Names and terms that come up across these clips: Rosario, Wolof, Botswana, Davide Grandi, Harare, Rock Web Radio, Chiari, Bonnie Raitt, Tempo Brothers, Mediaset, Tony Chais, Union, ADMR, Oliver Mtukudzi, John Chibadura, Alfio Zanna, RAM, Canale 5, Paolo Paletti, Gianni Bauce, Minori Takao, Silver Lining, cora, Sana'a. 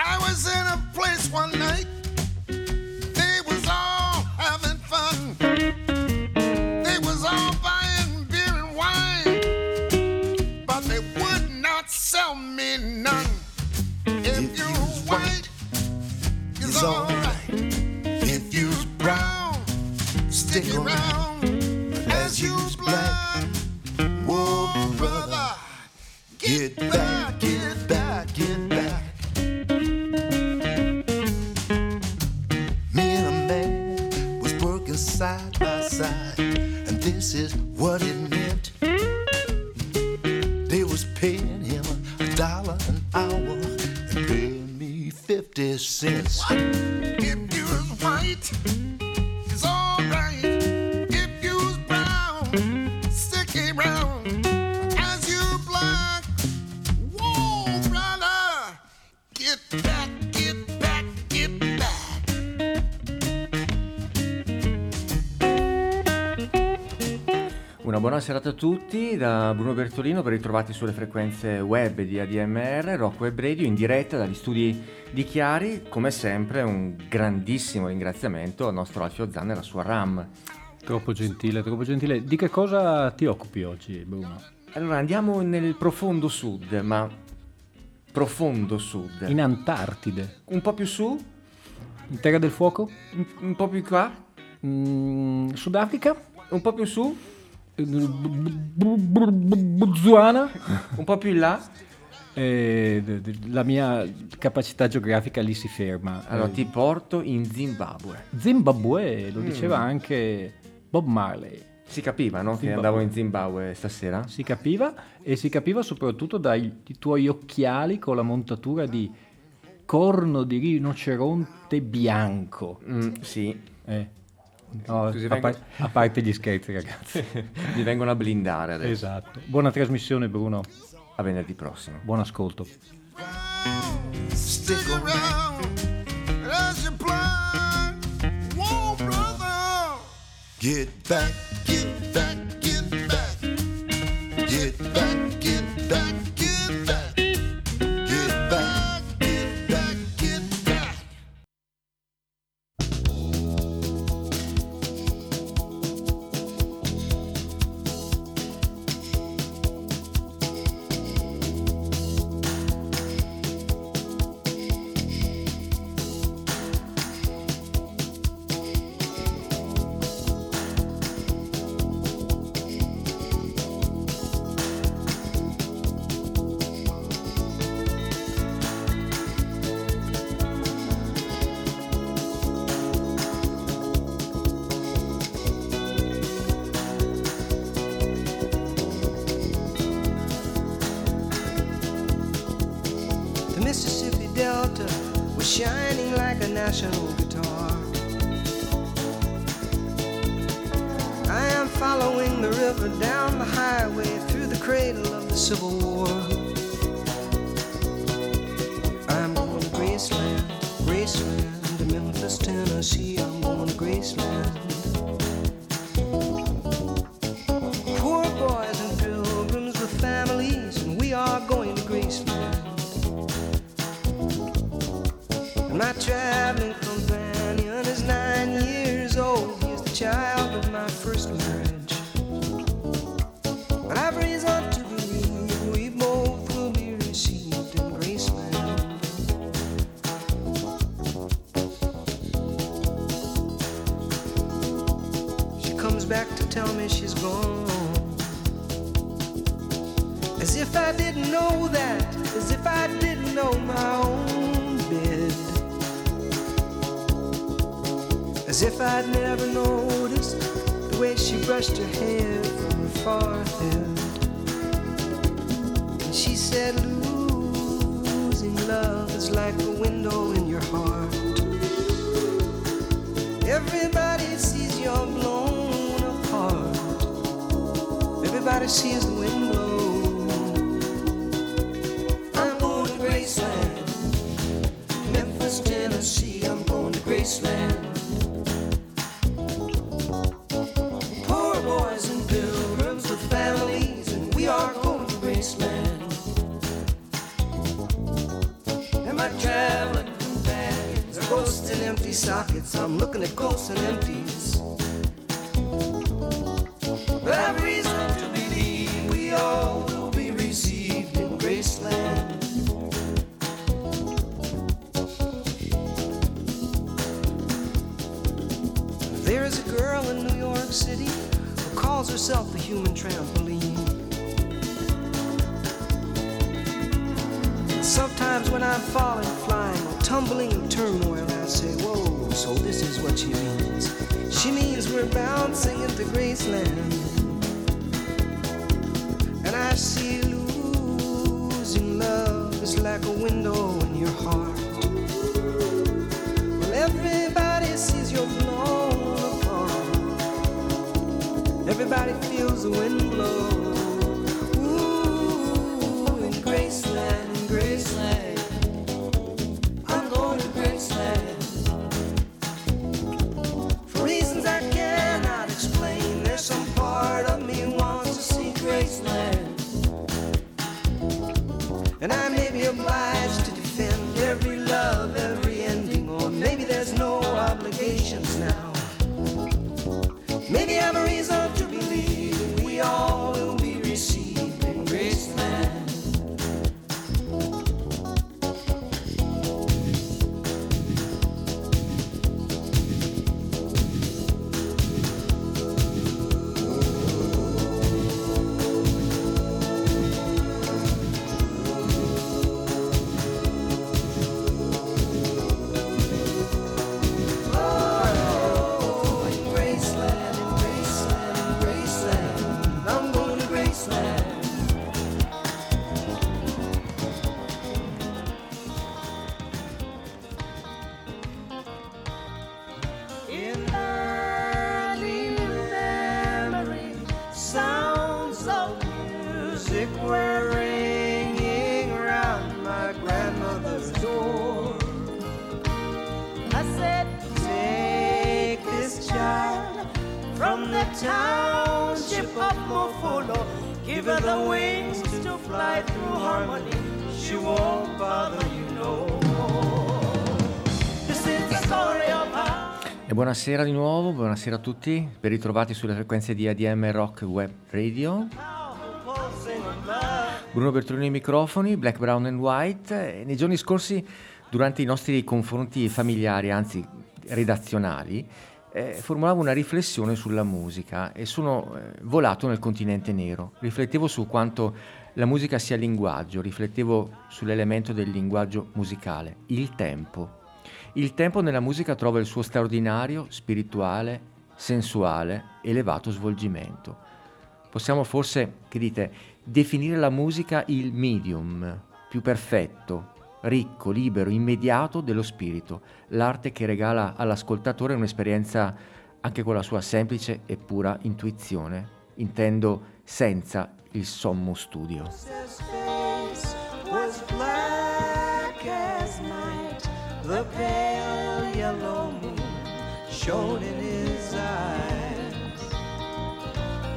I was in a place one night, they was all having fun. They was all buying beer and wine, but they would not sell me none. If you're white, it's all right. If you're brown, stick around. As you're black, whoa, brother, get back, get back, get back. Me and a man was working side by side, and this is what it meant. They was paying him $1 an hour and paying me 50 cents. If you was white, it's all right. Buona serata a tutti da Bruno Bertolino, ben ritrovati sulle frequenze web di ADMR, Rock Web Radio, in diretta dagli studi di Chiari. Come sempre un grandissimo ringraziamento al nostro Alfio Zanna e alla sua RAM. Troppo gentile, troppo gentile. Di che cosa ti occupi oggi, Bruno? Allora andiamo nel profondo sud, ma profondo sud. In Antartide. Un po' più su? In Terra del Fuoco? Un po' più qua? Sudafrica? Un po' più su? Botswana, un po' più in là. La mia capacità geografica lì si ferma. Allora ti porto in Zimbabwe. Zimbabwe, lo diceva anche Bob Marley. Si capiva, no? Che andavo in Zimbabwe stasera. Si capiva, e si capiva soprattutto dai tuoi occhiali con la montatura di corno di rinoceronte bianco. Sì. No, a parte gli scherzi, ragazzi, mi vengono a blindare adesso. Esatto. Buona trasmissione, Bruno. A venerdì prossimo. Buon ascolto. Get back, get back, get back. Get back, get back, get back. Get back, get back, get back. she said, losing love is like a window in your heart. Everybody sees you're blown apart. Everybody sees the wind blow. I'm going to Graceland, Memphis, Tennessee. I'm going to Graceland. Sockets, I'm looking at ghosts and empties, but I have reason to believe we all will be received in Graceland. There is a girl in New York City who calls herself a human trampoline. Sometimes when I'm falling, flying, or tumbling in turmoil, I say, whoa, so this is what she means. She means we're bouncing into Graceland. And I see losing love is like a window in your heart. Well, everybody sees you're blown apart. Everybody feels the wind blow. Ooh, in Graceland. Graceland, I'm going to Graceland. For reasons I cannot explain, there's some part of me wants to see Graceland. And I may be obliged to defend every love, every ending, or maybe there's no obligations now. Maybe I'm a reason to believe we all will be received in Graceland. Buonasera di nuovo, buonasera a tutti, ben ritrovati sulle frequenze di ADM Rock Web Radio. Bruno Bertolino ai microfoni, Black, Brown and White. Nei giorni scorsi, durante i nostri confronti familiari, anzi redazionali, formulavo una riflessione sulla musica e sono volato nel continente nero. Riflettevo su quanto la musica sia linguaggio, riflettevo sull'elemento del linguaggio musicale, il tempo. Il tempo nella musica trova il suo straordinario, spirituale, sensuale, elevato svolgimento. Possiamo forse, che dite, definire la musica il medium più perfetto, ricco, libero, immediato dello spirito, l'arte che regala all'ascoltatore un'esperienza anche con la sua semplice e pura intuizione, intendo senza il sommo studio. The pale yellow moon shone in his eyes.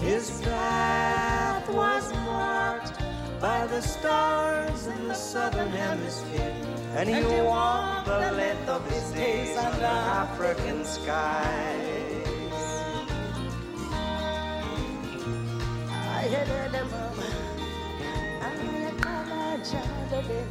His path was marked by the stars in the southern hemisphere, and he walked the length of his days under African skies. I had a mama, I had a child of it.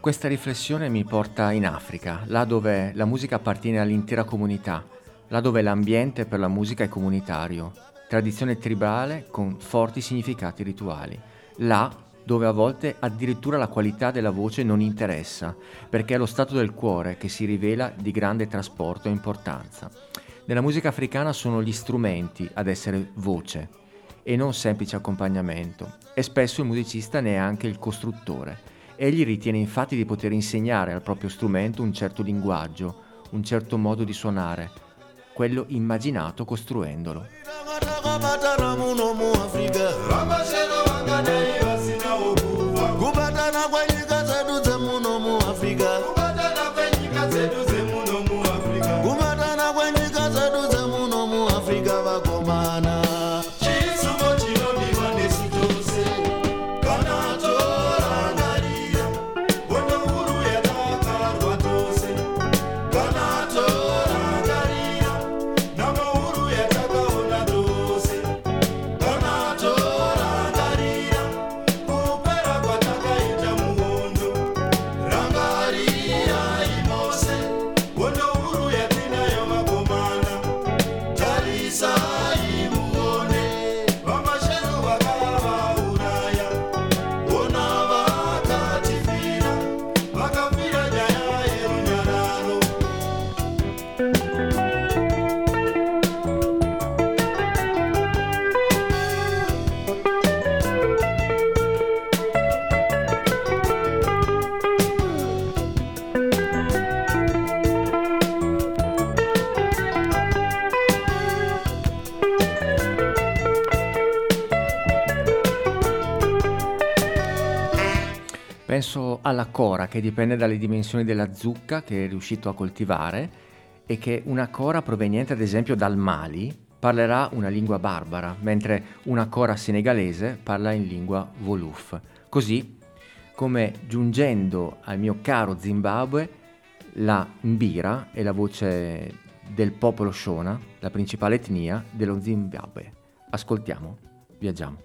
Questa riflessione mi porta in Africa, là dove la musica appartiene all'intera comunità, là dove l'ambiente per la musica è comunitario, tradizione tribale con forti significati rituali, là dove a volte addirittura la qualità della voce non interessa, perché è lo stato del cuore che si rivela di grande trasporto e importanza. Nella musica africana sono gli strumenti ad essere voce e non semplice accompagnamento, e spesso il musicista ne è anche il costruttore. Egli ritiene infatti di poter insegnare al proprio strumento un certo linguaggio, un certo modo di suonare, quello immaginato costruendolo. Penso alla cora, che dipende dalle dimensioni della zucca che è riuscito a coltivare, e che una cora proveniente ad esempio dal Mali parlerà una lingua barbara, mentre una cora senegalese parla in lingua Wolof. Così come, giungendo al mio caro Zimbabwe, la Mbira è la voce del popolo Shona, la principale etnia dello Zimbabwe. Ascoltiamo, viaggiamo.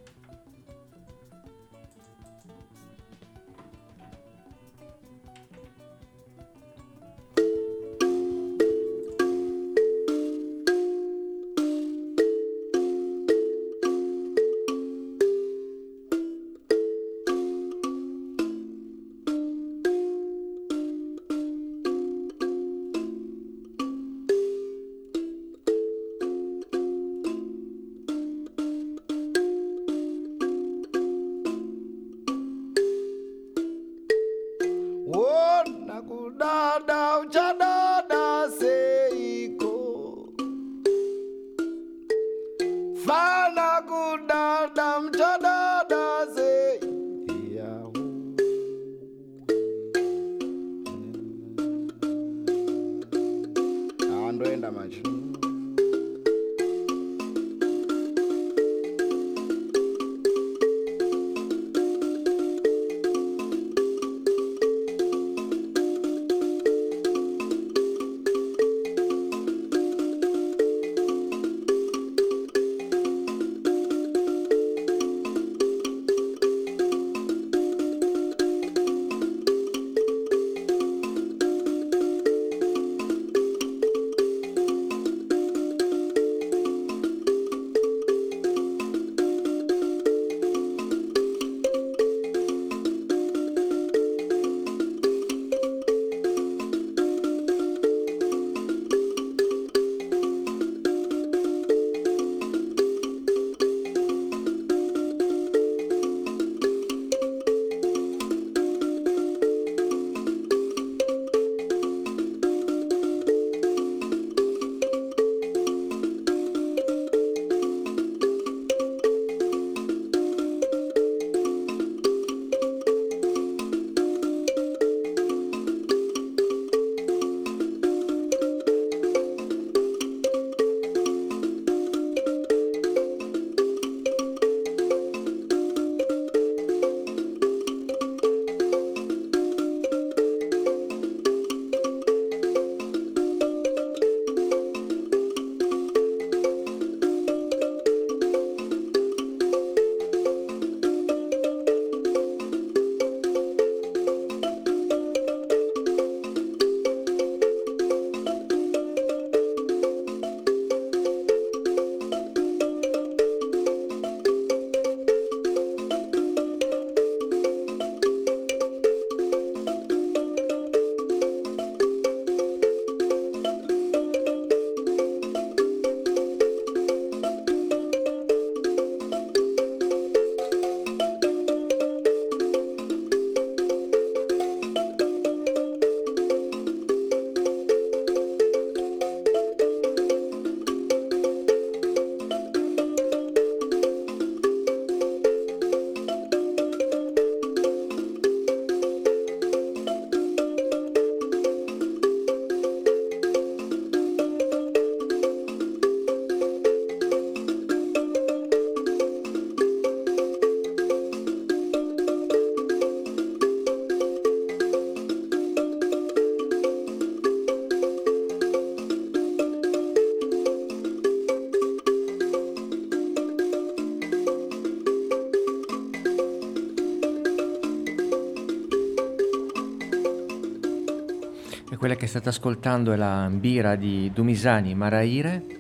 Quella che state ascoltando è la Mbira di Dumisani Maraire.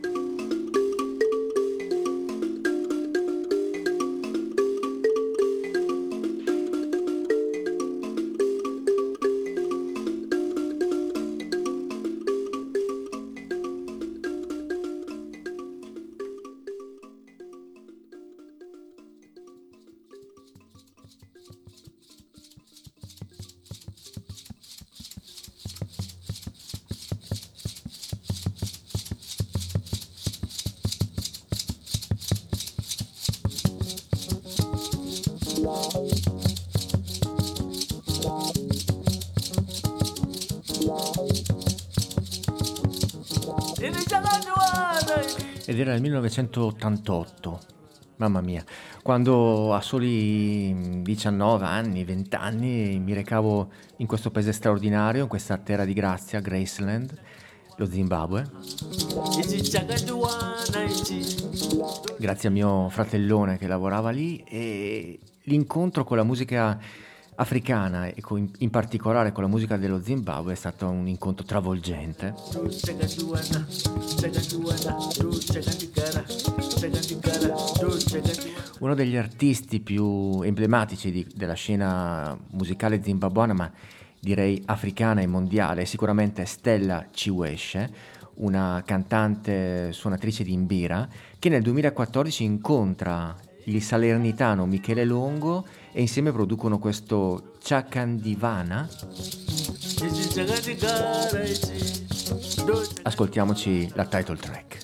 Ed era il 1988, mamma mia, quando a soli 19 anni, 20 anni mi recavo in questo paese straordinario, in questa terra di grazia, Graceland, lo Zimbabwe. Grazie a mio fratellone che lavorava lì, e l'incontro con la musica africana e in particolare con la musica dello Zimbabwe è stato un incontro travolgente. Uno degli artisti più emblematici della scena musicale zimbabwana, ma direi africana e mondiale, è sicuramente Stella Chiweshe, una cantante suonatrice di imbira che nel 2014 incontra il salernitano Michele Longo e insieme producono questo Chakandivana. Ascoltiamoci la title track.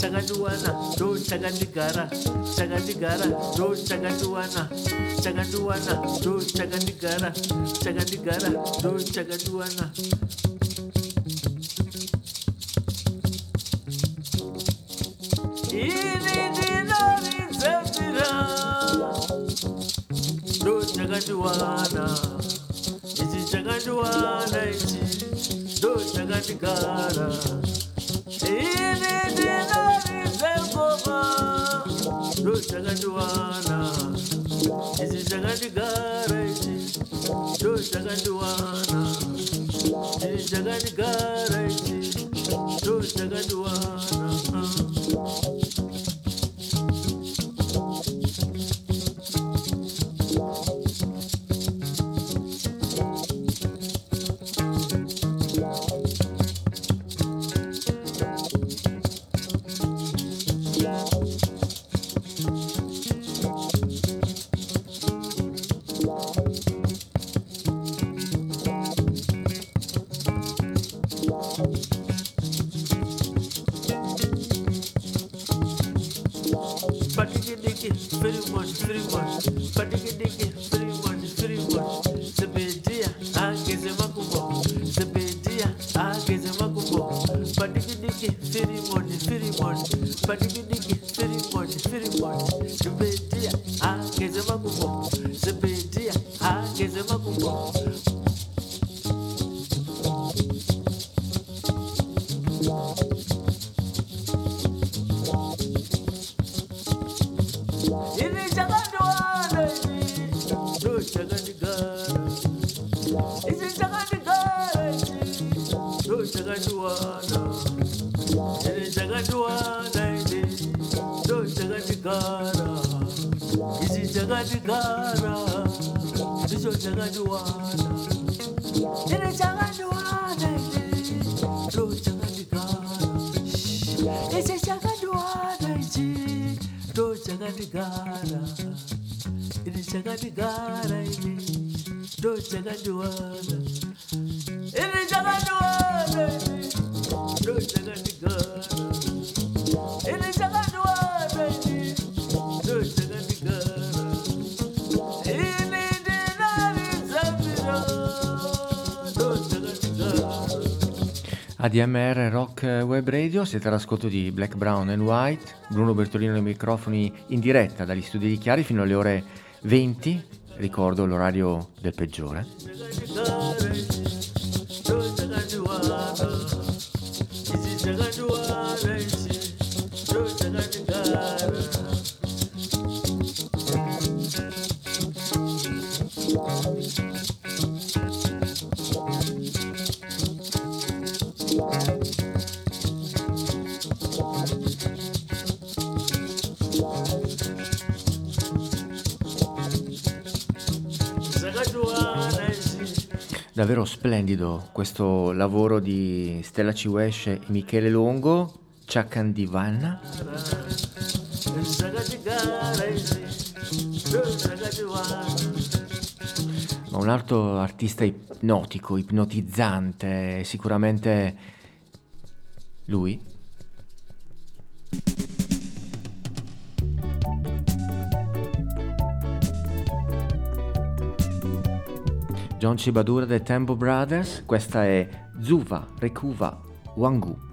Chakandivana, do chakandigara, chakandigara, do chakandivana, chakandivana, do chakandigara, chakandigara, do chakandivana. Do chakandigara, iti chakandigara, iti do chakandigara. ADMR Rock Web Radio, siete all'ascolto di Black, Brown and White, Bruno Bertolino nei microfoni in diretta dagli studi di Chiari fino alle ore 20, ricordo l'orario del peggiore. Davvero splendido questo lavoro di Stella Chiweshe e Michele Longo, Chakandivana. Ma un altro artista ipnotico, ipnotizzante, sicuramente lui. John Chibadura del Tempo Brothers, questa è Zuva Rekuva Wangu.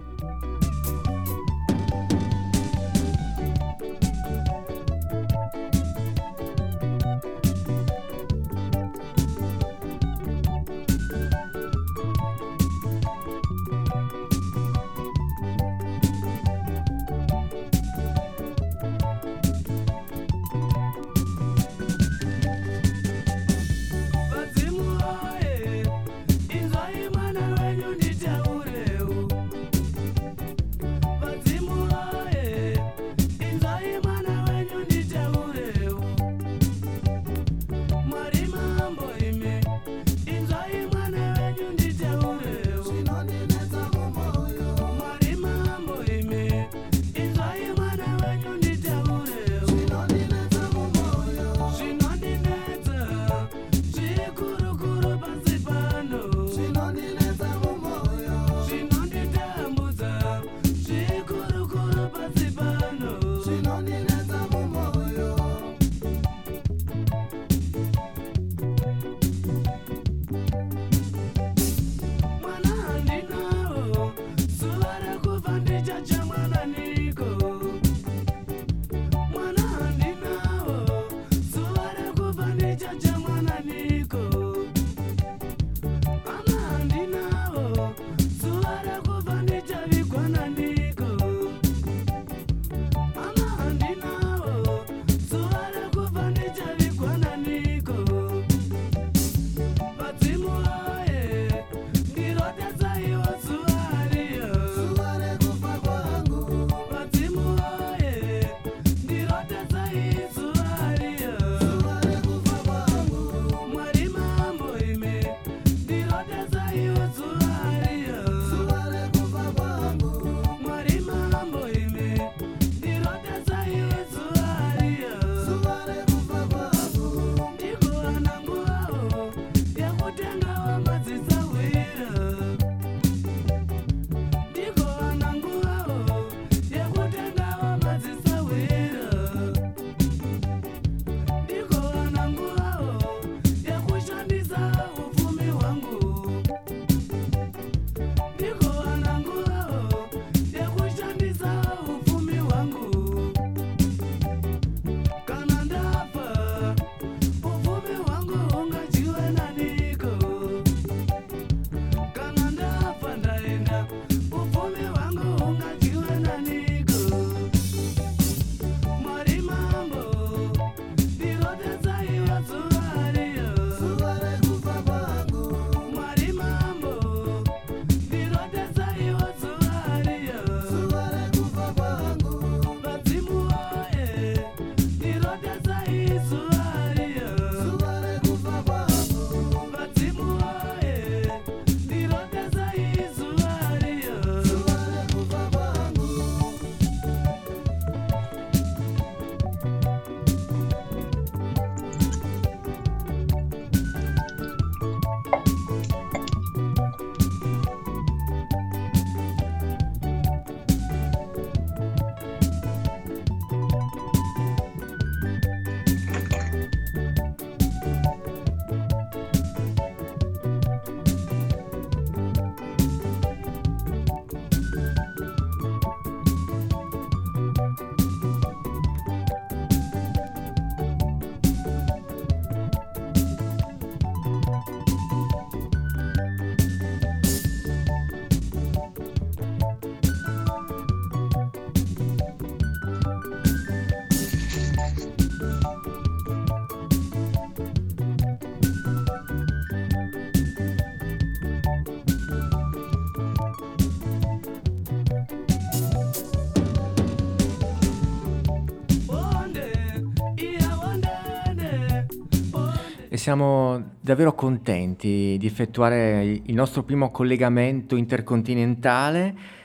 siamo davvero contenti di effettuare il nostro primo collegamento intercontinentale.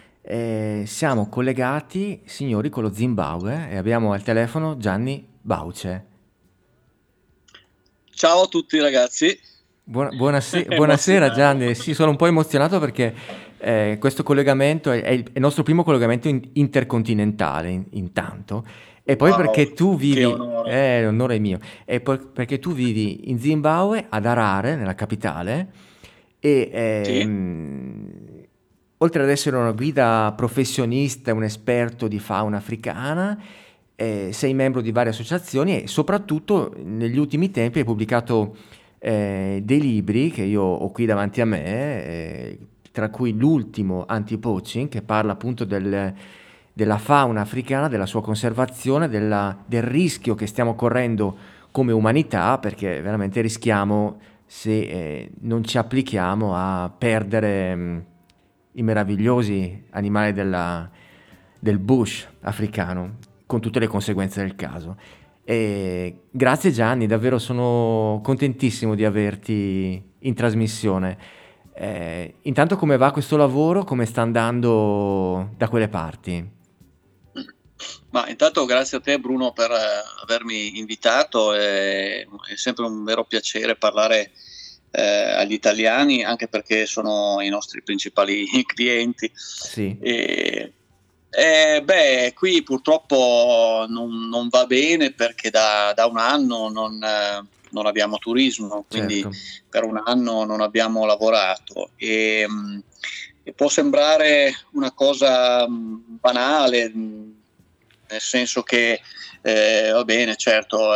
Siamo collegati, signori, con lo Zimbabwe e abbiamo al telefono Gianni Bauce. Ciao a tutti ragazzi. Buonasera Gianni, sì, sono un po' emozionato perché questo collegamento è il nostro primo collegamento intercontinentale intanto. E poi perché tu vivi, l'onore è mio, e poi perché tu vivi in Zimbabwe, ad Harare, nella capitale, e sì. Oltre ad essere una guida professionista, un esperto di fauna africana, sei membro di varie associazioni e soprattutto negli ultimi tempi hai pubblicato dei libri che io ho qui davanti a me, tra cui l'ultimo, Anti-Poaching, che parla appunto della fauna africana, della sua conservazione, del rischio che stiamo correndo come umanità, perché veramente rischiamo, se non ci applichiamo, a perdere i meravigliosi animali del bush africano, con tutte le conseguenze del caso. E grazie Gianni, davvero sono contentissimo di averti in trasmissione. Intanto come va questo lavoro, come sta andando da quelle parti? Ma intanto grazie a te Bruno per avermi invitato, è sempre un vero piacere parlare agli italiani, anche perché sono i nostri principali clienti. Sì. Beh, qui purtroppo non va bene perché da un anno non abbiamo turismo, quindi certo. Per un anno non abbiamo lavorato e può sembrare una cosa banale, nel senso che va bene, certo,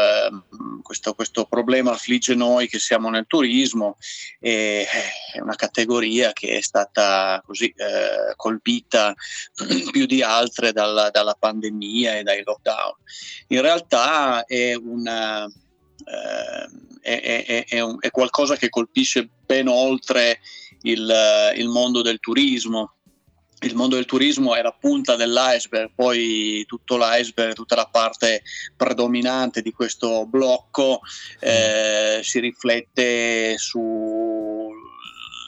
questo problema affligge noi che siamo nel turismo, è una categoria che è stata così colpita più di altre dalla pandemia e dai lockdown. In realtà è qualcosa che colpisce ben oltre il mondo del turismo. Il mondo del turismo è la punta dell'iceberg, poi tutto l'iceberg, tutta la parte predominante di questo blocco si riflette su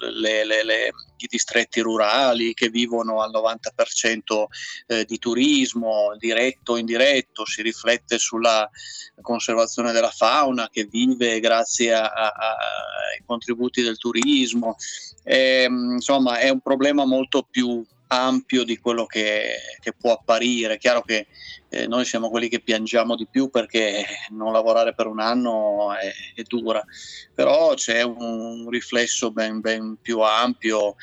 i distretti rurali che vivono al 90% di turismo, diretto o indiretto, si riflette sulla conservazione della fauna che vive grazie ai contributi del turismo. Insomma, è un problema molto più ampio di quello che può apparire. È chiaro che noi siamo quelli che piangiamo di più perché non lavorare per un anno è dura, però c'è un riflesso ben più ampio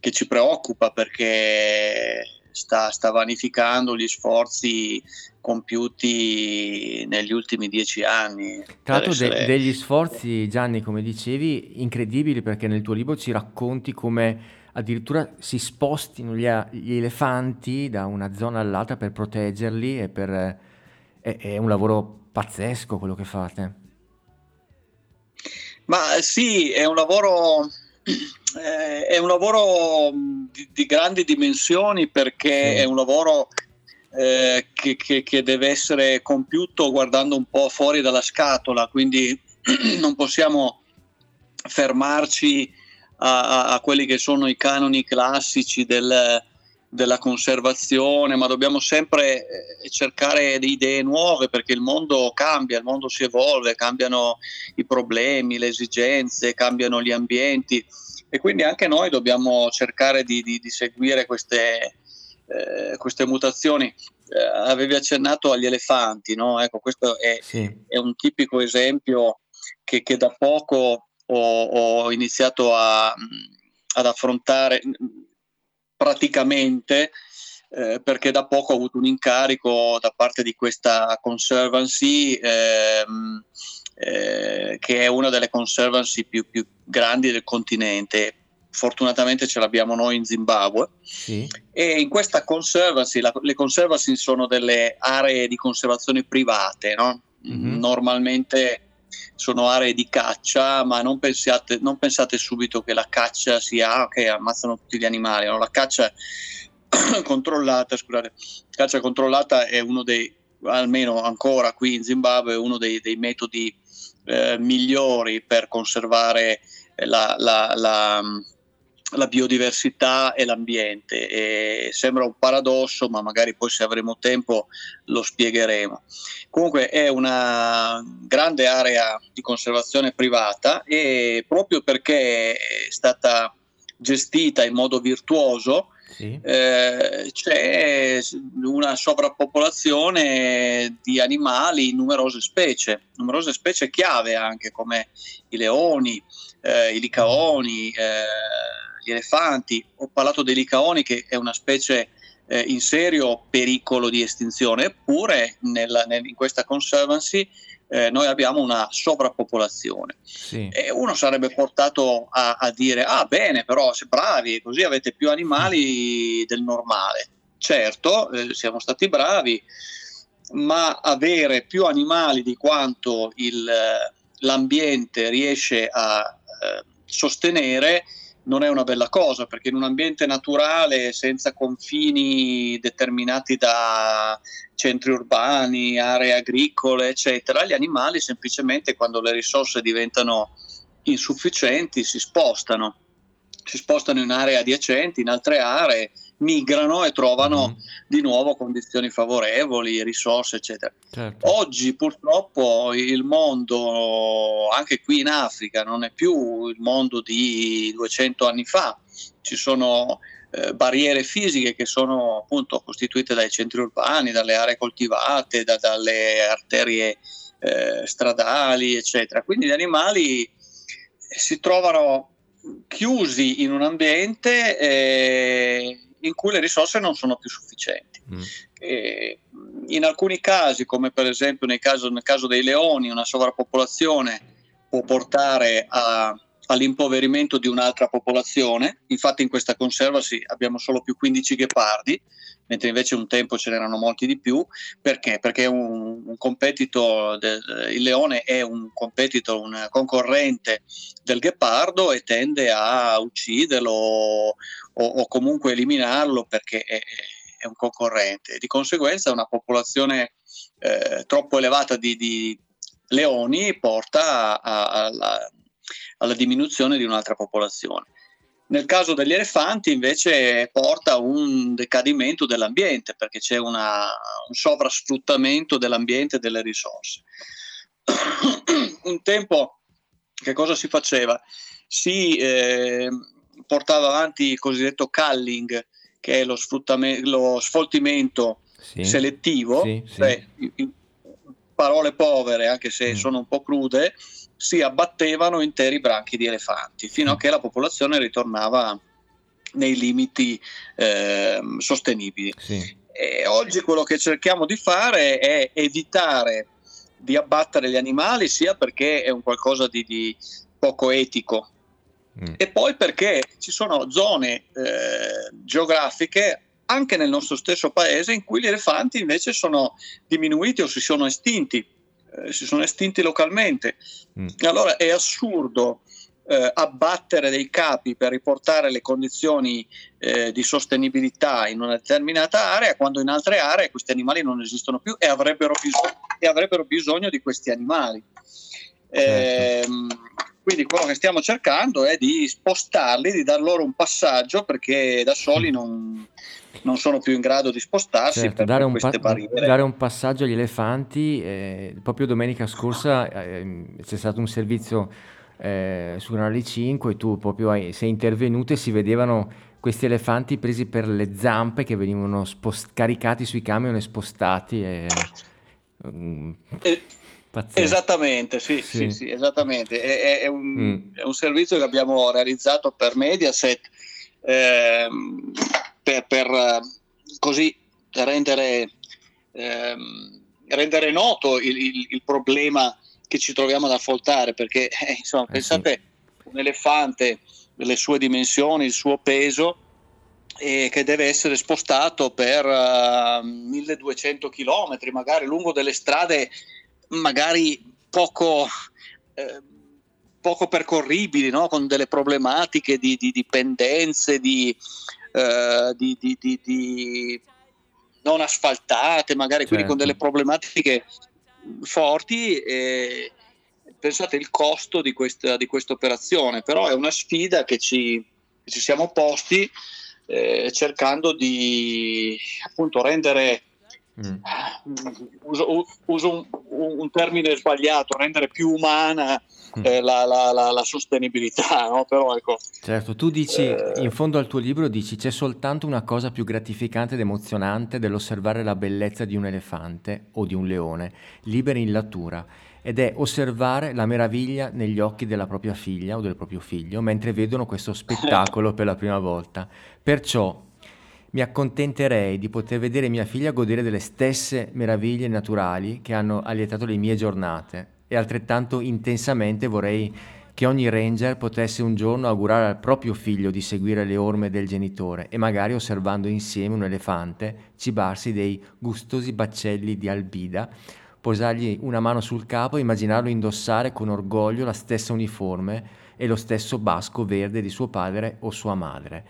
che ci preoccupa perché sta vanificando gli sforzi compiuti negli ultimi 10 anni. Tra l'altro degli sforzi, Gianni, come dicevi, incredibili, perché nel tuo libro ci racconti come addirittura si spostino gli elefanti da una zona all'altra per proteggerli è un lavoro pazzesco quello che fate. Ma sì, è un lavoro di grandi dimensioni, perché sì. È un lavoro che deve essere compiuto guardando un po' fuori dalla scatola, quindi non possiamo fermarci a quelli che sono i canoni classici della conservazione, ma dobbiamo sempre cercare idee nuove, perché il mondo cambia, il mondo si evolve, cambiano i problemi, le esigenze, cambiano gli ambienti, e quindi anche noi dobbiamo cercare di seguire queste mutazioni. Avevi accennato agli elefanti, no? Ecco, questo è un tipico esempio che da poco ho iniziato ad affrontare praticamente, perché da poco ho avuto un incarico da parte di questa conservancy, che è una delle conservancy più grandi del continente. Fortunatamente ce l'abbiamo noi in Zimbabwe. Sì. E in questa conservancy, le conservancy sono delle aree di conservazione private, no? Mm-hmm. Normalmente sono aree di caccia, ma non pensate subito che la caccia sia che ammazzano tutti gli animali, no? La caccia controllata, caccia controllata è uno dei, almeno ancora qui in Zimbabwe, uno dei metodi migliori per conservare la biodiversità e l'ambiente. E sembra un paradosso, ma magari poi, se avremo tempo, lo spiegheremo. Comunque è una grande area di conservazione privata, e proprio perché è stata gestita in modo virtuoso, sì, c'è una sovrappopolazione di animali, numerose specie chiave anche, come i leoni, i licaoni, gli elefanti. Ho parlato dei licaoni, che è una specie in serio pericolo di estinzione, eppure in questa conservancy noi abbiamo una sovrappopolazione, sì. E uno sarebbe portato a dire: ah, bene, però se bravi, così avete più animali del normale. Certo, siamo stati bravi, ma avere più animali di quanto l'ambiente riesce a sostenere non è una bella cosa, perché in un ambiente naturale, senza confini determinati da centri urbani, aree agricole, eccetera, gli animali semplicemente, quando le risorse diventano insufficienti, si spostano in aree adiacenti, in altre aree, migrano e trovano di nuovo condizioni favorevoli, risorse, eccetera. Certo. Oggi purtroppo il mondo, anche qui in Africa, non è più il mondo di 200 anni fa. Ci sono barriere fisiche che sono appunto costituite dai centri urbani, dalle aree coltivate, dalle arterie stradali, eccetera. Quindi gli animali si trovano chiusi in un ambiente in cui le risorse non sono più sufficienti. E in alcuni casi, come per esempio nel caso dei leoni, una sovrappopolazione può portare all'impoverimento di un'altra popolazione. Infatti in questa conserva abbiamo solo più 15 ghepardi, mentre invece un tempo ce n'erano molti di più. Perché? Perché un competitor, il leone è un competitor, un concorrente del ghepardo, e tende a ucciderlo o comunque eliminarlo, perché è un concorrente. Di conseguenza una popolazione troppo elevata di leoni porta alla diminuzione di un'altra popolazione. Nel caso degli elefanti invece porta a un decadimento dell'ambiente, perché c'è un sovrasfruttamento dell'ambiente e delle risorse. Un tempo che cosa si faceva? Si portava avanti il cosiddetto culling, che è lo sfoltimento, sì, selettivo, sì, cioè, sì. In parole povere, anche se sono un po' crude, si abbattevano interi branchi di elefanti fino a che la popolazione ritornava nei limiti sostenibili. Sì. E oggi quello che cerchiamo di fare è evitare di abbattere gli animali, sia perché è un qualcosa di poco etico, e poi perché ci sono zone geografiche, anche nel nostro stesso paese, in cui gli elefanti invece sono diminuiti o si sono estinti localmente. Allora è assurdo abbattere dei capi per riportare le condizioni di sostenibilità in una determinata area, quando in altre aree questi animali non esistono più e avrebbero bisogno di questi animali. Quindi quello che stiamo cercando è di spostarli, di dar loro un passaggio, perché da soli non sono più in grado di spostarsi, certo, per queste barriere. Dare un passaggio agli elefanti. Proprio domenica scorsa c'è stato un servizio su Canale 5, e tu proprio sei intervenuto, e si vedevano questi elefanti presi per le zampe, che venivano caricati sui camion e spostati. Pazzesco. Esattamente, sì, esattamente. È un servizio che abbiamo realizzato per Mediaset, per così rendere noto il problema che ci troviamo ad affrontare, perché insomma, pensate, sì, un elefante, le sue dimensioni, il suo peso, che deve essere spostato per 1200 chilometri, magari lungo delle strade magari poco percorribili, no? Con delle problematiche di dipendenze, di non asfaltate magari, certo, quindi con delle problematiche forti, pensate il costo di questa operazione, però è una sfida che ci siamo posti cercando di appunto rendere, uso un termine sbagliato, rendere più umana la sostenibilità, no? Però ecco, certo, tu dici in fondo al tuo libro dici c'è soltanto una cosa più gratificante ed emozionante dell'osservare la bellezza di un elefante o di un leone liberi in natura, ed è osservare la meraviglia negli occhi della propria figlia o del proprio figlio mentre vedono questo spettacolo per la prima volta. Perciò mi accontenterei di poter vedere mia figlia godere delle stesse meraviglie naturali che hanno allietato le mie giornate, e altrettanto intensamente vorrei che ogni ranger potesse un giorno augurare al proprio figlio di seguire le orme del genitore e magari, osservando insieme un elefante, cibarsi dei gustosi baccelli di albida, posargli una mano sul capo e immaginarlo indossare con orgoglio la stessa uniforme e lo stesso basco verde di suo padre o sua madre.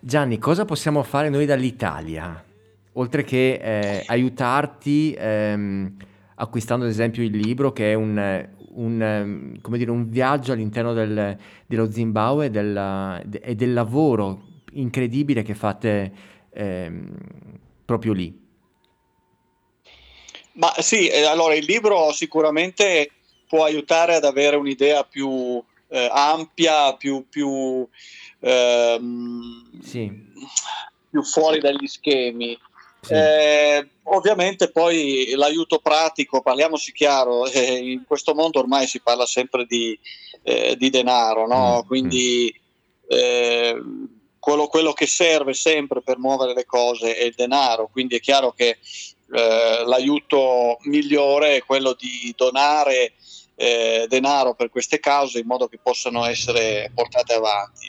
Gianni, cosa possiamo fare noi dall'Italia? Oltre che aiutarti acquistando ad esempio il libro, che è un viaggio all'interno dello Zimbabwe e del lavoro incredibile che fate proprio lì. Ma sì, allora il libro sicuramente può aiutare ad avere un'idea più ampia, più fuori dagli schemi. Sì. Ovviamente poi l'aiuto pratico, parliamoci chiaro, in questo mondo ormai si parla sempre di denaro, no? Quindi quello che serve sempre per muovere le cose è il denaro, quindi è chiaro che l'aiuto migliore è quello di donare denaro per queste cause in modo che possano essere portate avanti.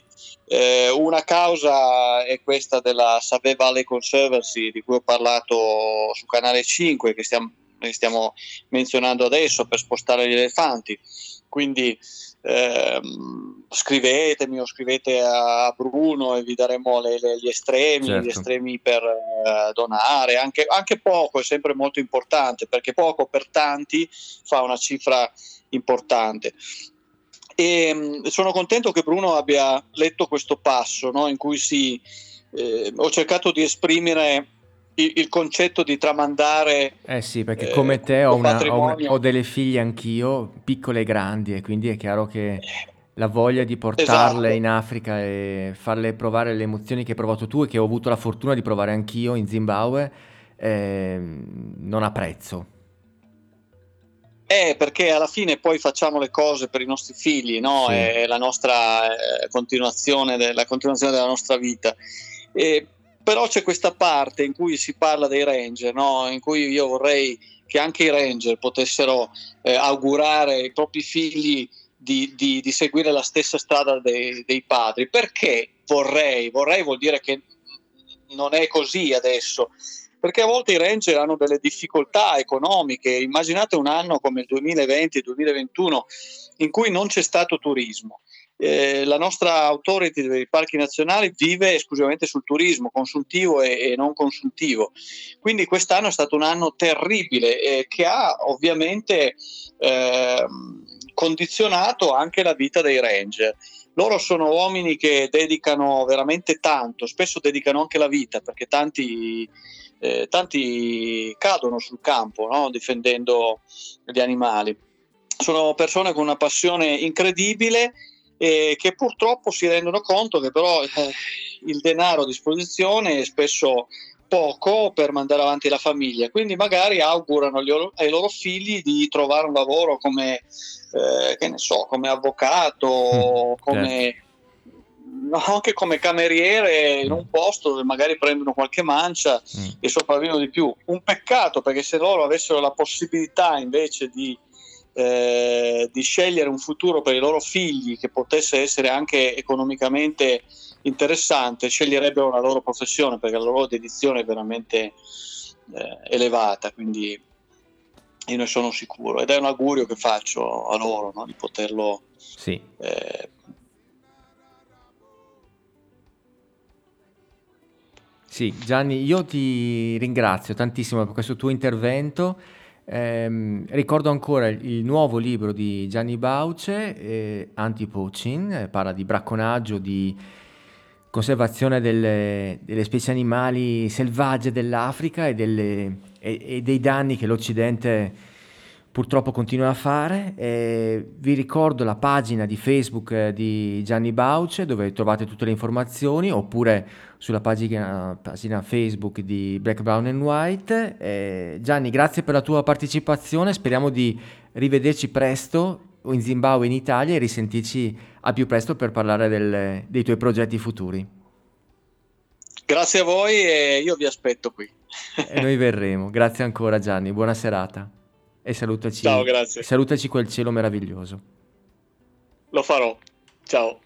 Una causa è questa della Save Valley Conservancy, di cui ho parlato su Canale 5, che stiamo menzionando adesso, per spostare gli elefanti. Quindi scrivetemi o scrivete a Bruno e vi daremo gli estremi, certo, gli estremi per donare, anche poco è sempre molto importante, perché poco per tanti fa una cifra importante. E sono contento che Bruno abbia letto questo passo, no? In cui ho cercato di esprimere il concetto di tramandare. Eh sì, perché come te ho delle figlie anch'io, piccole e grandi, e quindi è chiaro che la voglia di portarle, esatto, in Africa e farle provare le emozioni che hai provato tu e che ho avuto la fortuna di provare anch'io in Zimbabwe non ha prezzo. Perché alla fine poi facciamo le cose per i nostri figli, no? Sì. È la nostra continuazione della nostra vita. Però c'è questa parte in cui si parla dei ranger, no? In cui io vorrei che anche i ranger potessero augurare ai propri figli di seguire la stessa strada dei padri. Perché vorrei vuol dire che non è così adesso. Perché a volte i ranger hanno delle difficoltà economiche. Immaginate un anno come il 2020-2021 in cui non c'è stato turismo. La nostra authority dei parchi nazionali vive esclusivamente sul turismo, consultivo e non consultivo. Quindi quest'anno è stato un anno terribile che ha ovviamente condizionato anche la vita dei ranger. Loro sono uomini che dedicano veramente tanto, spesso dedicano anche la vita, perché tanti cadono sul campo, no? Difendendo gli animali. Sono persone con una passione incredibile che purtroppo si rendono conto che però il denaro a disposizione è spesso poco per mandare avanti la famiglia, quindi magari augurano ai loro figli di trovare un lavoro come come avvocato, anche come cameriere in un posto dove magari prendono qualche mancia e sopravvivono di più. Un peccato, perché se loro avessero la possibilità invece di scegliere un futuro per i loro figli che potesse essere anche economicamente interessante, sceglierebbero la loro professione, perché la loro dedizione è veramente elevata, quindi io ne sono sicuro, ed è un augurio che faccio a loro, no? Di poterlo, sì, Sì, Gianni, io ti ringrazio tantissimo per questo tuo intervento. Ricordo ancora il nuovo libro di Gianni Bauce, Anti-poaching, parla di bracconaggio, di conservazione delle specie animali selvagge dell'Africa e dei danni che l'Occidente purtroppo continua a fare. Vi ricordo la pagina di Facebook di Gianni Bauce, dove trovate tutte le informazioni, oppure sulla pagina Facebook di Black, Brown and White. Gianni, grazie per la tua partecipazione, speriamo di rivederci presto in Zimbabwe, in Italia, e risentirci a più presto per parlare dei tuoi progetti futuri. Grazie a voi, e io vi aspetto qui. E noi verremo. Grazie ancora Gianni, buona serata. E salutaci. Ciao, grazie. Salutaci quel cielo meraviglioso. Lo farò. Ciao.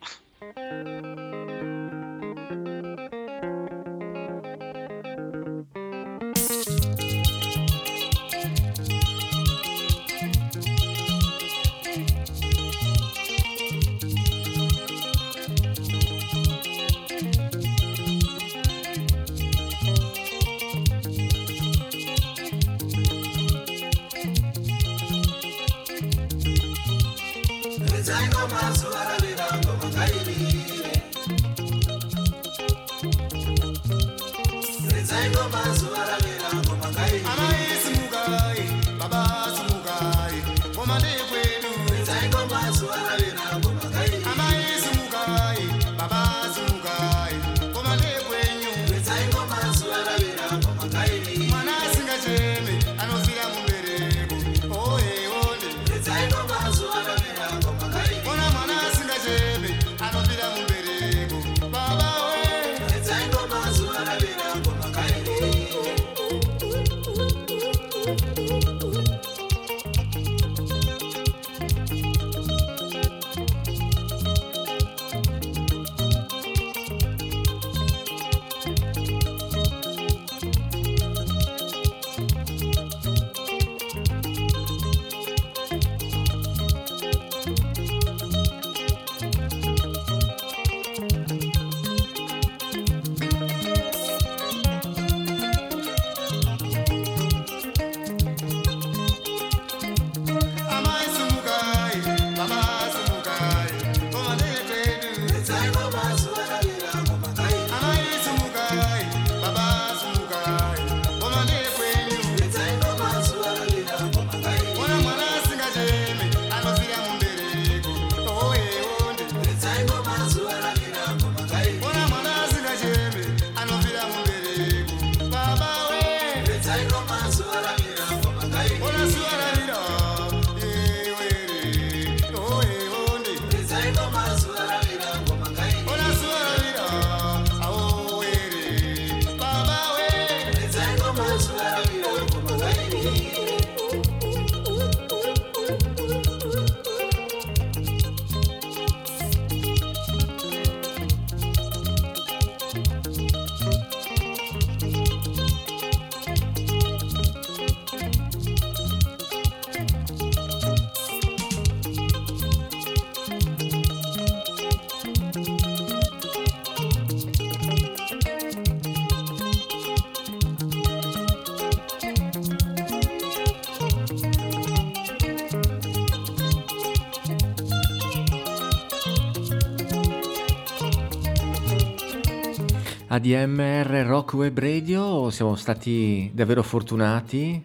ADMR Rock Web Radio, siamo stati davvero fortunati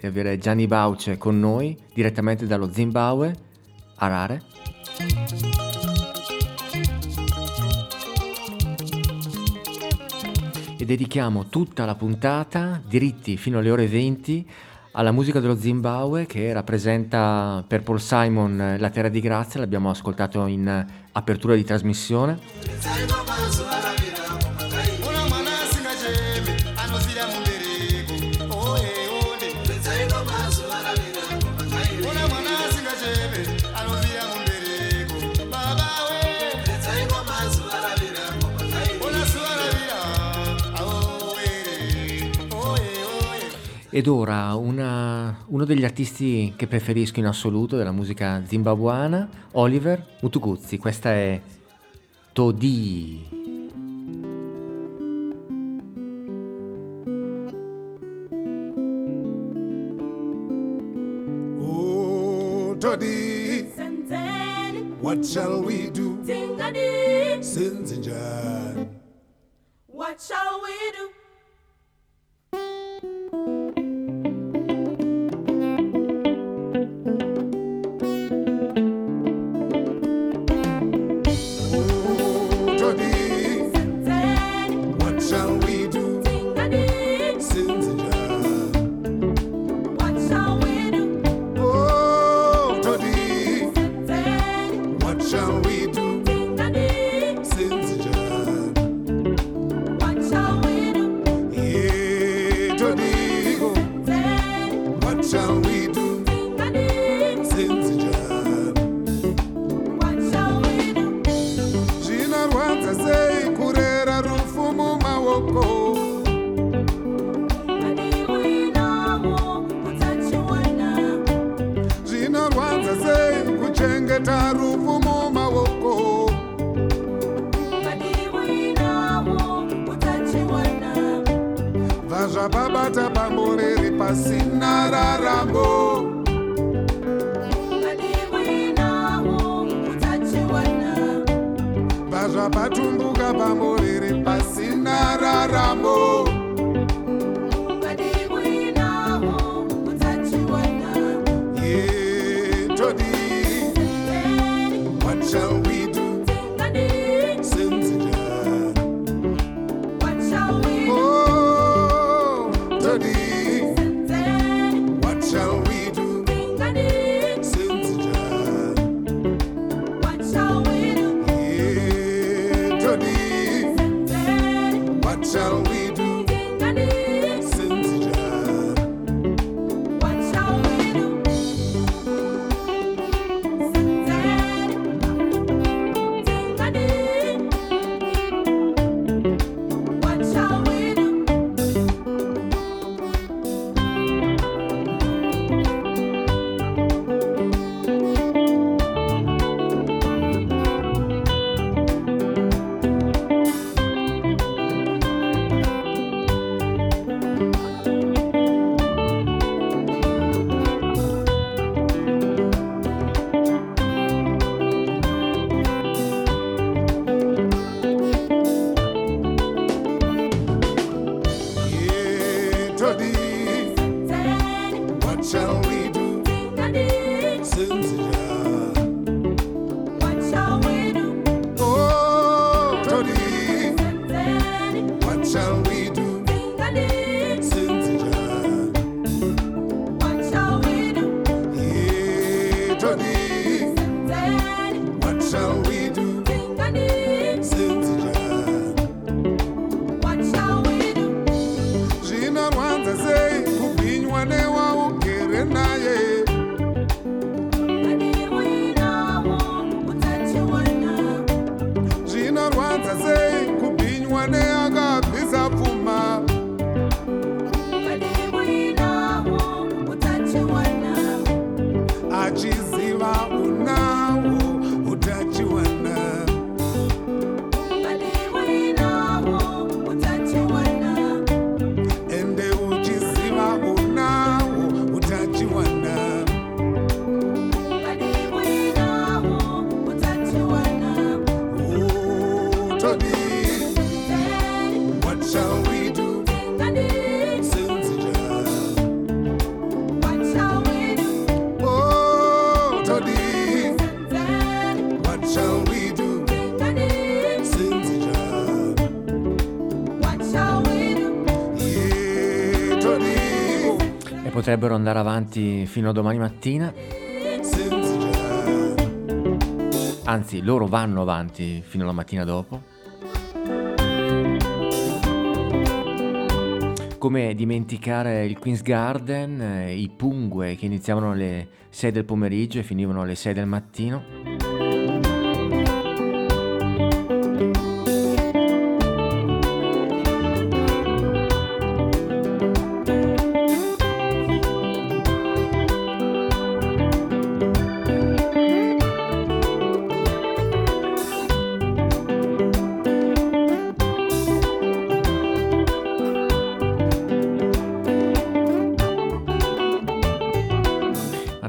di avere Gianni Bauce con noi direttamente dallo Zimbabwe, Harare. E dedichiamo tutta la puntata, diritti fino alle ore 20, alla musica dello Zimbabwe, che rappresenta per Paul Simon la terra di grazia. L'abbiamo ascoltato in apertura di trasmissione. Ed ora uno degli artisti che preferisco in assoluto della musica zimbabuana, Oliver Mtukudzi. Questa è Todi. melody. What shall we do? Sinzinjani. What shall we do? Potrebbero andare avanti fino a domani mattina, anzi loro vanno avanti fino alla mattina dopo. Come dimenticare il Queen's Garden, i Pungue che iniziavano alle 6 del pomeriggio e finivano alle 6 del mattino.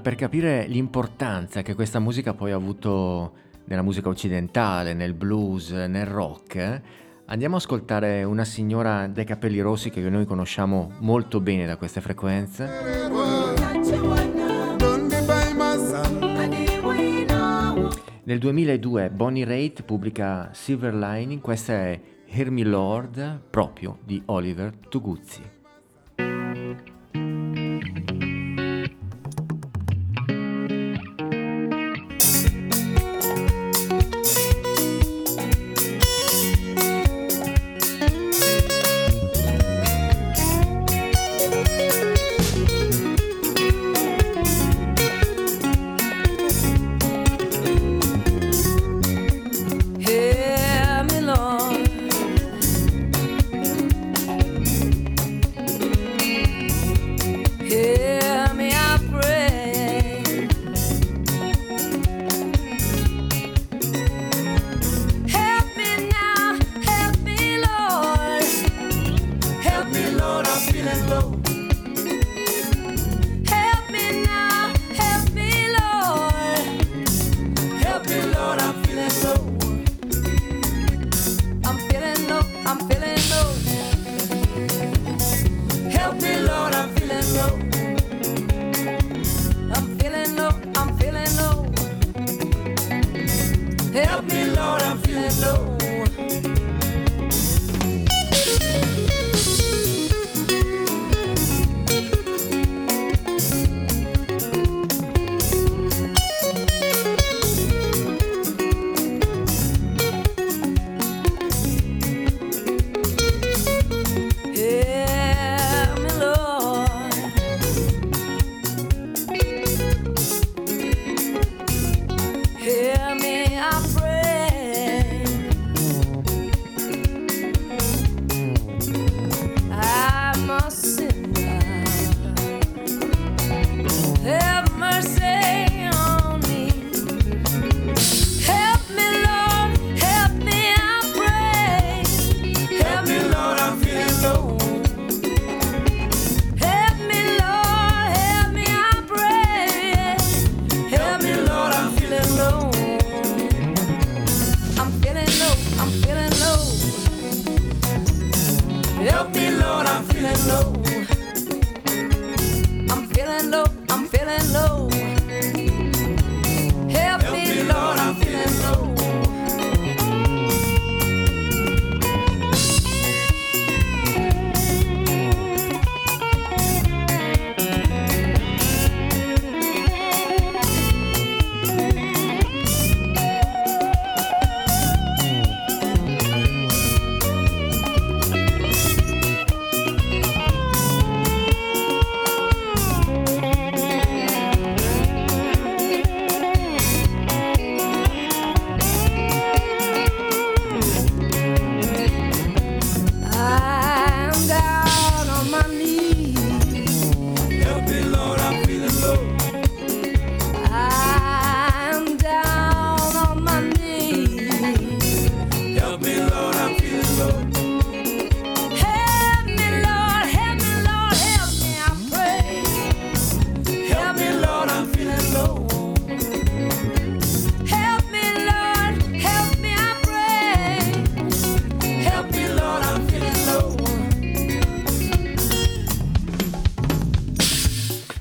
per capire l'importanza che questa musica poi ha avuto nella musica occidentale, nel blues, nel rock, andiamo a ascoltare una signora dai capelli rossi che noi conosciamo molto bene da queste frequenze. Nel 2002 Bonnie Raitt pubblica Silver Lining, questa è Hear Me Lord, proprio di Oliver Mtukudzi.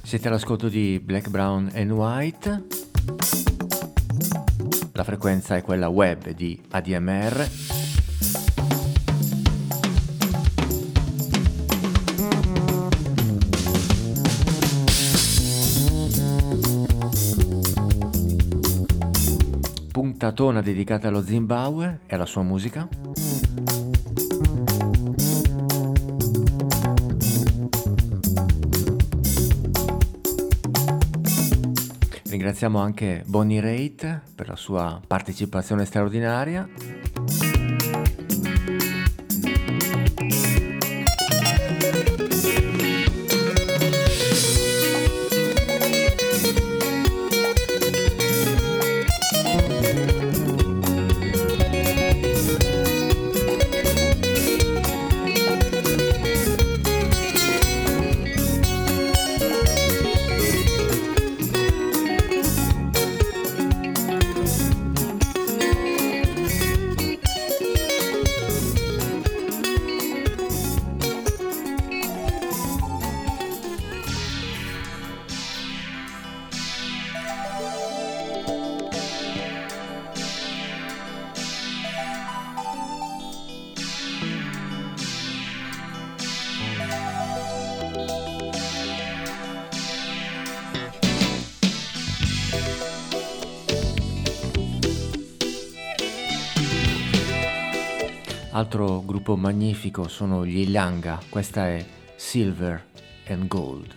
Siete all'ascolto di Black, Brown and White, la frequenza è quella web di ADMR. Puntatona dedicata allo Zimbabwe e alla sua musica. Ringraziamo anche Bonnie Raitt per la sua partecipazione straordinaria. Altro gruppo magnifico sono gli Ilanga, questa è Silver and Gold.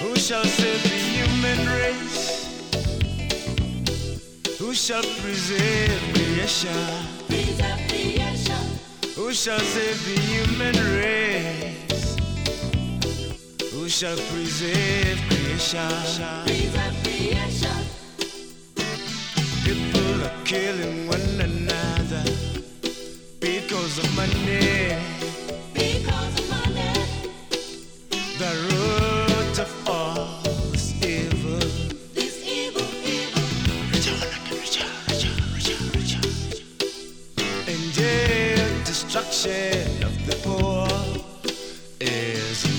Who shall save the human race? Who shall preserve creation? Who shall save the human race? Who shall preserve creation? People are killing one another because of money. Because of money. The root of all this evil. This evil, evil. Richer. And the destruction of the poor is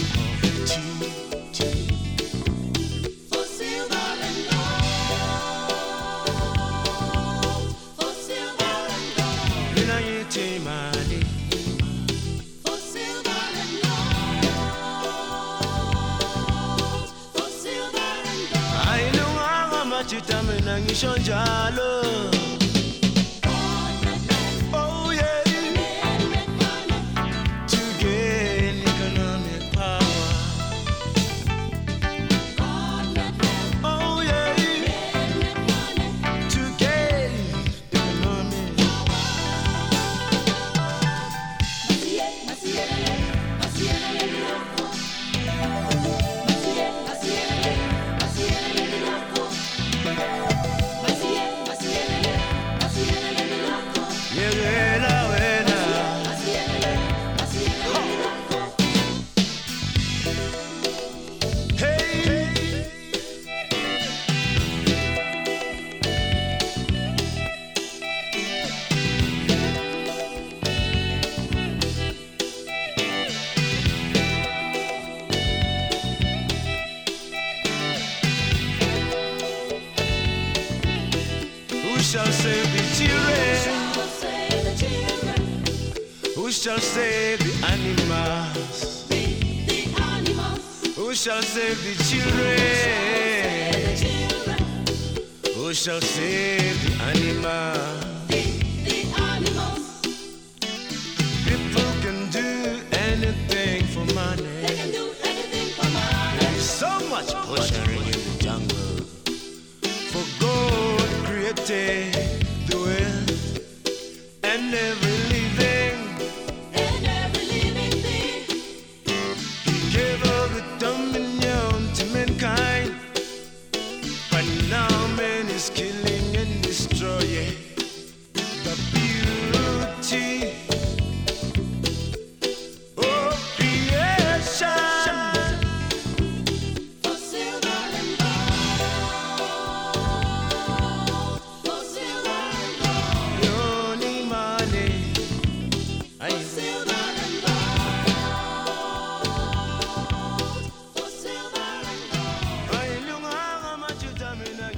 oh yeah, to gain economic power. Oh yeah, to gain economic power. Who shall save the animals? The animals. Who shall save the children? Who shall save the animals? The animals. People can do anything for money. They can do anything for money. There's so much butchery in the jungle. For God created the world and every living. Killing and destroying the beauty of creation. For silver and gold, for silver and gold, only money. For silver and gold, for silver and gold. I want you to me now.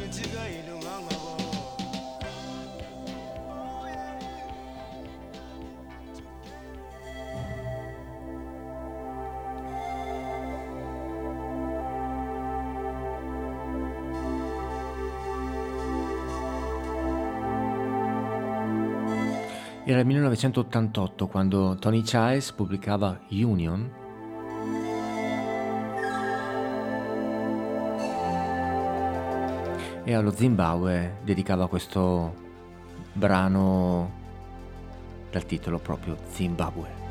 Era il 1988 quando Tony Chais pubblicava Union. E allo Zimbabwe dedicava questo brano dal titolo proprio Zimbabwe.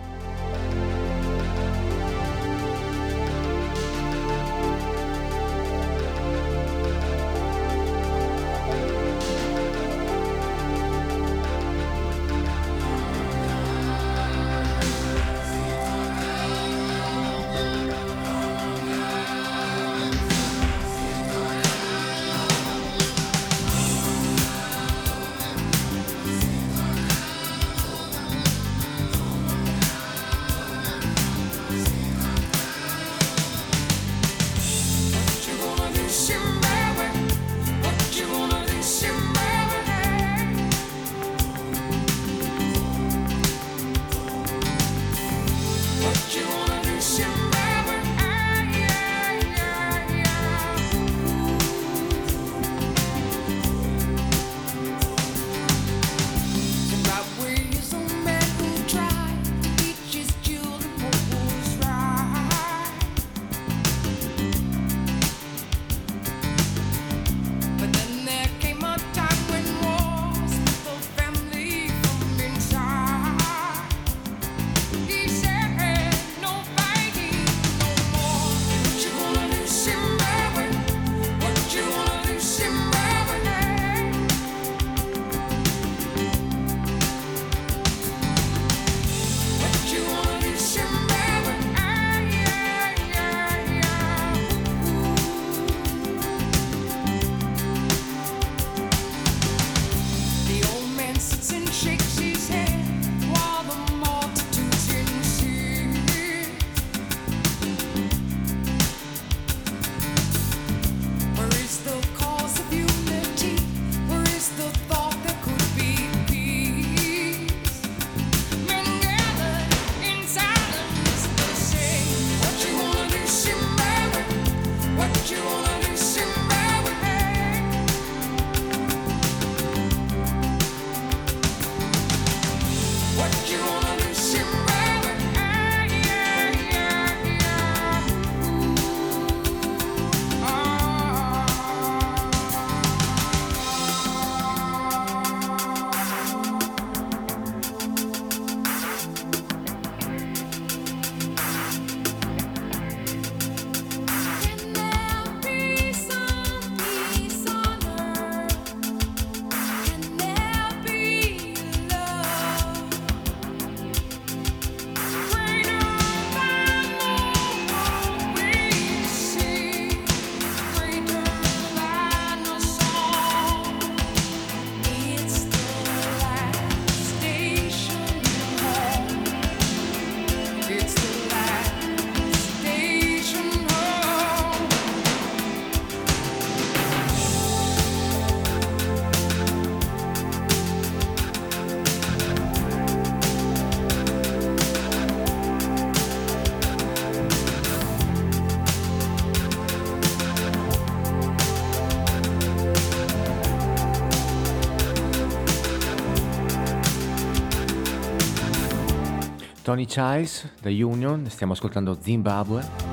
Tony Chais, da Union, stiamo ascoltando Zimbabwe.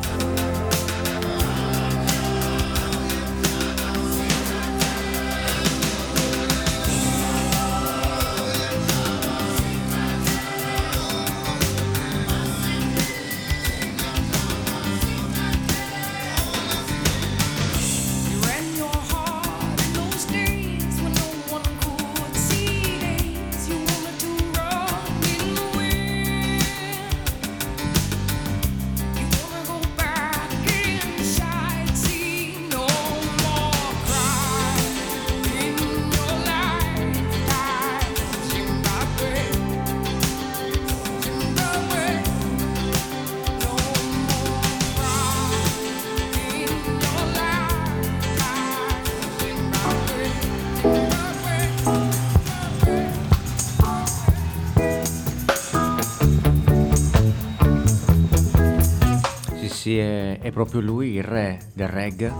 È proprio lui il re del reggae.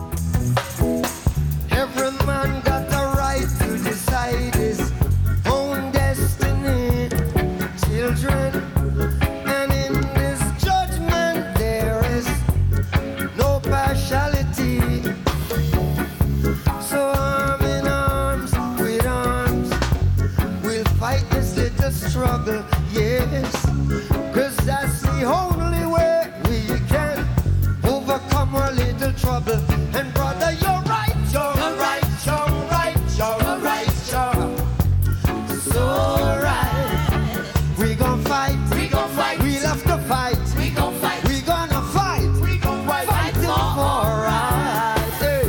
Every man got the right to decide his own destiny, children, and in this judgment there is no partiality. So arm in arms, we'll fight this little struggle, yes, 'cause that's the only way. More little trouble, and brother, you're right, you're right, you're right, you're right, you're so right. We gon' fight, we gon' fight, we love to fight, we gon' fight, we gonna fight, we gon' fight, fight till for right.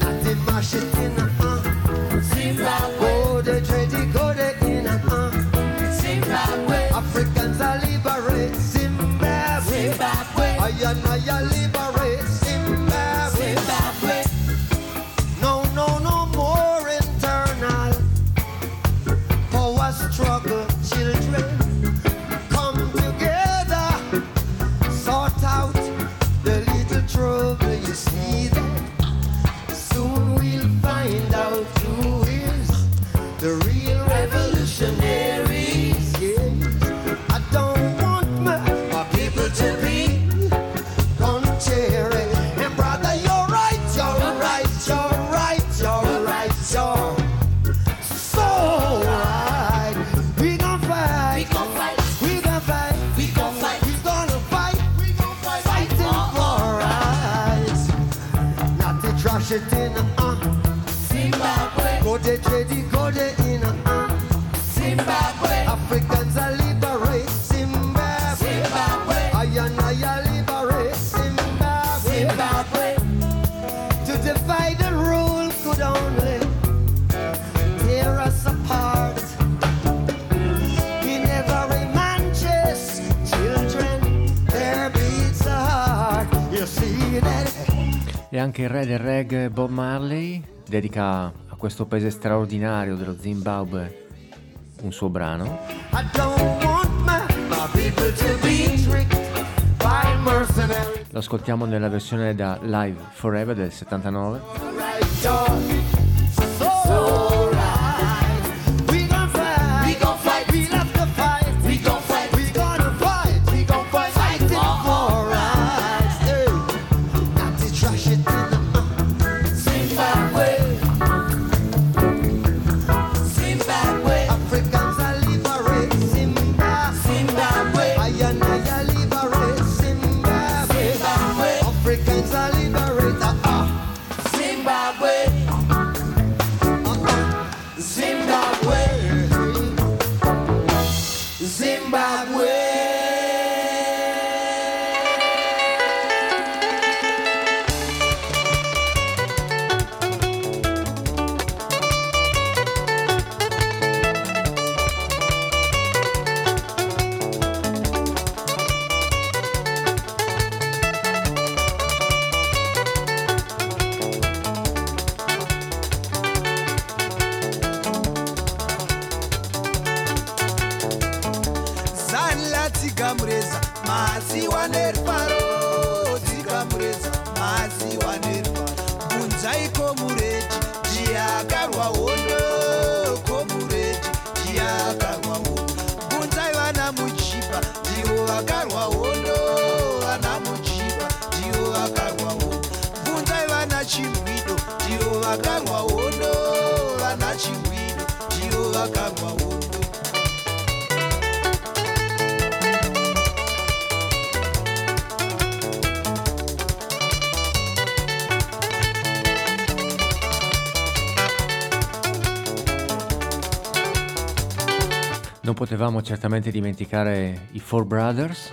I did my shit in a Zimbabwe. Oh, the trade go there in a Zimbabwe. Africans are liberate Zimbabwe. Zimbabwe. I and I liberate. E anche il re del reggae Bob Marley dedica a questo paese straordinario dello Zimbabwe un suo brano. Lo ascoltiamo nella versione da Live Forever del 79. Chiwido, Jehovah Kangwa Wondo, Vana Chiwido, Jehovah Kangwa Wondo. Non potevamo certamente dimenticare i Four Brothers.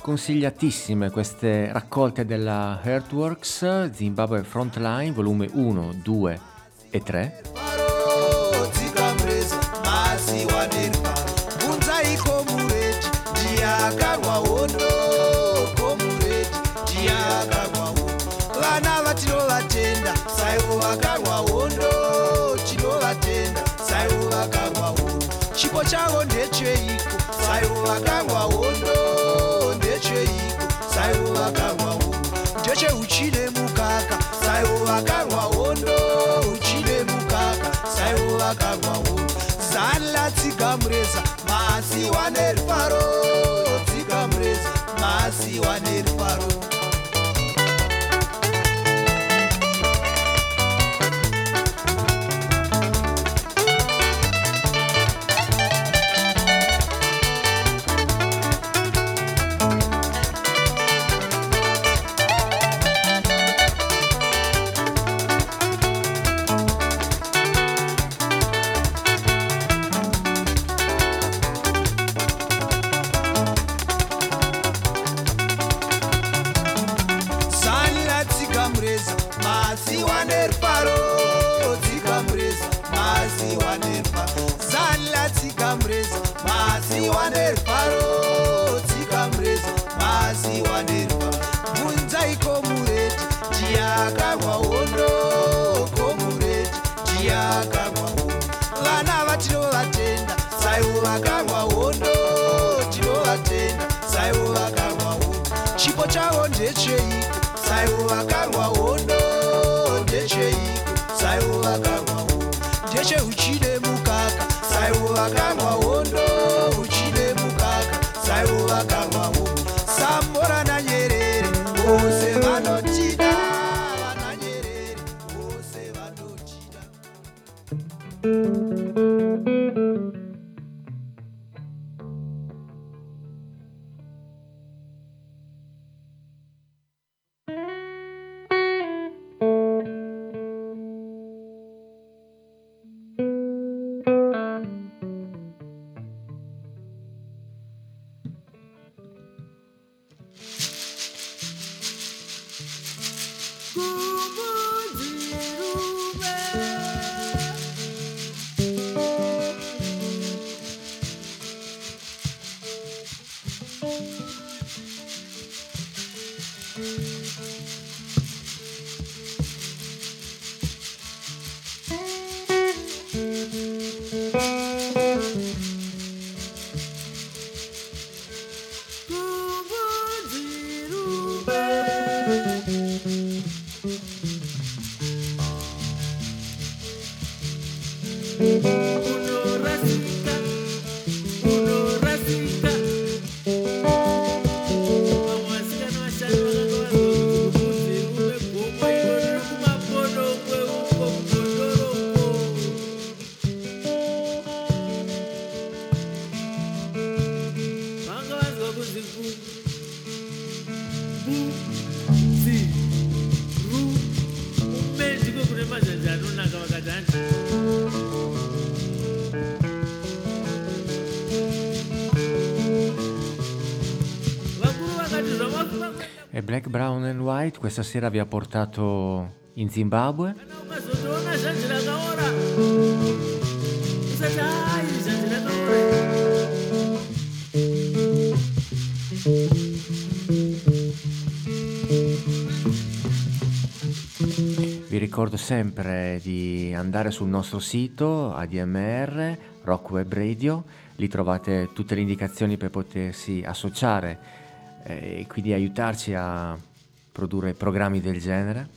Consigliatissime queste raccolte della Heartworks Zimbabwe Frontline, volume 1, 2 e 3. Chipo chavo ndecheiko, saiwo vakangwa hondo, ndecheiko, saiwo vakangwa hondo, ndeche uchine mukaka, saiwo vakangwa hondo, uchine mukaka, saiwo vakangwa hondo, zala tsigamureza, masiwa nerufaro, tsigamureza, masiwa nerufaro. E Black, Brown and White questa sera vi ha portato in Zimbabwe. Vi ricordo sempre di andare sul nostro sito ADMR, Rock Web Radio, lì trovate tutte le indicazioni per potersi associare e quindi aiutarci a produrre programmi del genere.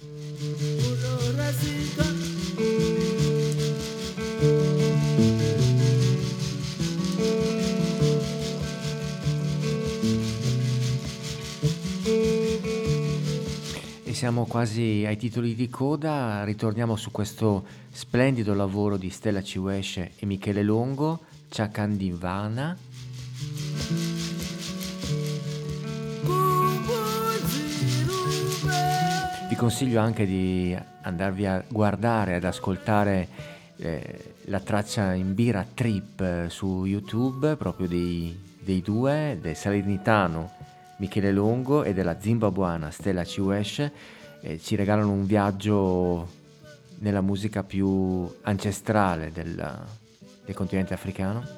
E siamo quasi ai titoli di coda, ritorniamo su questo splendido lavoro di Stella Chiweshe e Michele Longo, Chakandivana. Vi consiglio anche di andarvi a guardare, ad ascoltare la traccia in Bira Trip su YouTube, proprio dei due, del salernitano Michele Longo e della zimbabuana Stella Chiweshe, ci regalano un viaggio nella musica più ancestrale del continente africano.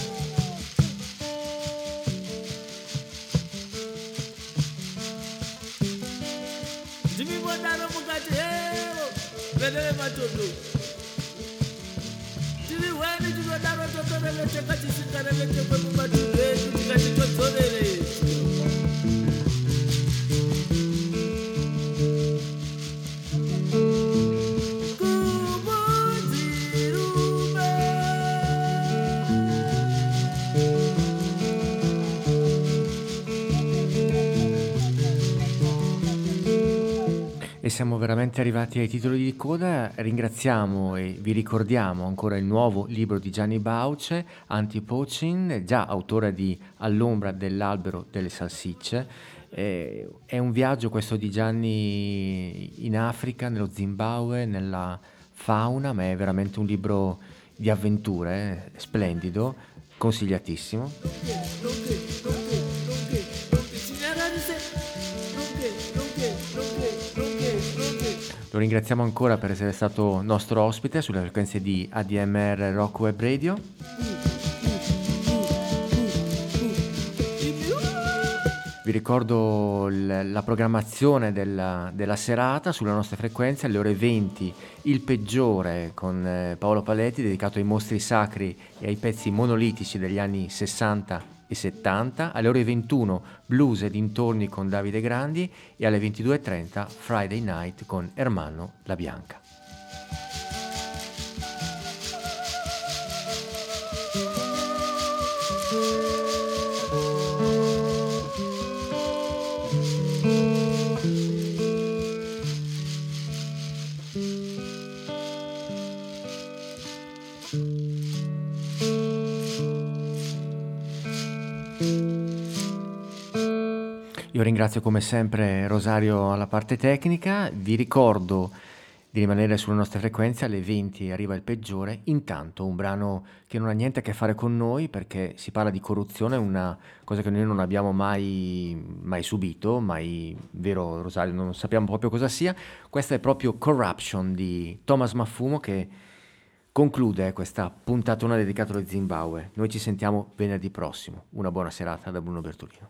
Siamo veramente arrivati ai titoli di coda, ringraziamo e vi ricordiamo ancora il nuovo libro di Gianni Bauce, Anti-Poaching, già autore di All'ombra dell'albero delle salsicce. È un viaggio questo di Gianni in Africa, nello Zimbabwe, nella fauna, ma è veramente un libro di avventure, splendido, consigliatissimo. Lo ringraziamo ancora per essere stato nostro ospite sulle frequenze di ADMR Rock Web Radio. Vi ricordo la programmazione della serata sulla nostra frequenza, alle ore 20 Il Peggiore con Paolo Paletti, dedicato ai mostri sacri e ai pezzi monolitici degli anni 60 e 70, alle ore 21 Blues e dintorni con Davide Grandi e alle 22:30 Friday Night con Ermanno Labianca. Io ringrazio come sempre Rosario alla parte tecnica, vi ricordo di rimanere sulle nostre frequenze, alle 20 arriva Il Peggiore, intanto un brano che non ha niente a che fare con noi perché si parla di corruzione, una cosa che noi non abbiamo mai subito, mai, vero Rosario, non sappiamo proprio cosa sia, questa è proprio Corruption di Thomas Mapfumo che conclude questa puntatona dedicata allo Zimbabwe. Noi ci sentiamo venerdì prossimo, una buona serata da Bruno Bertolino.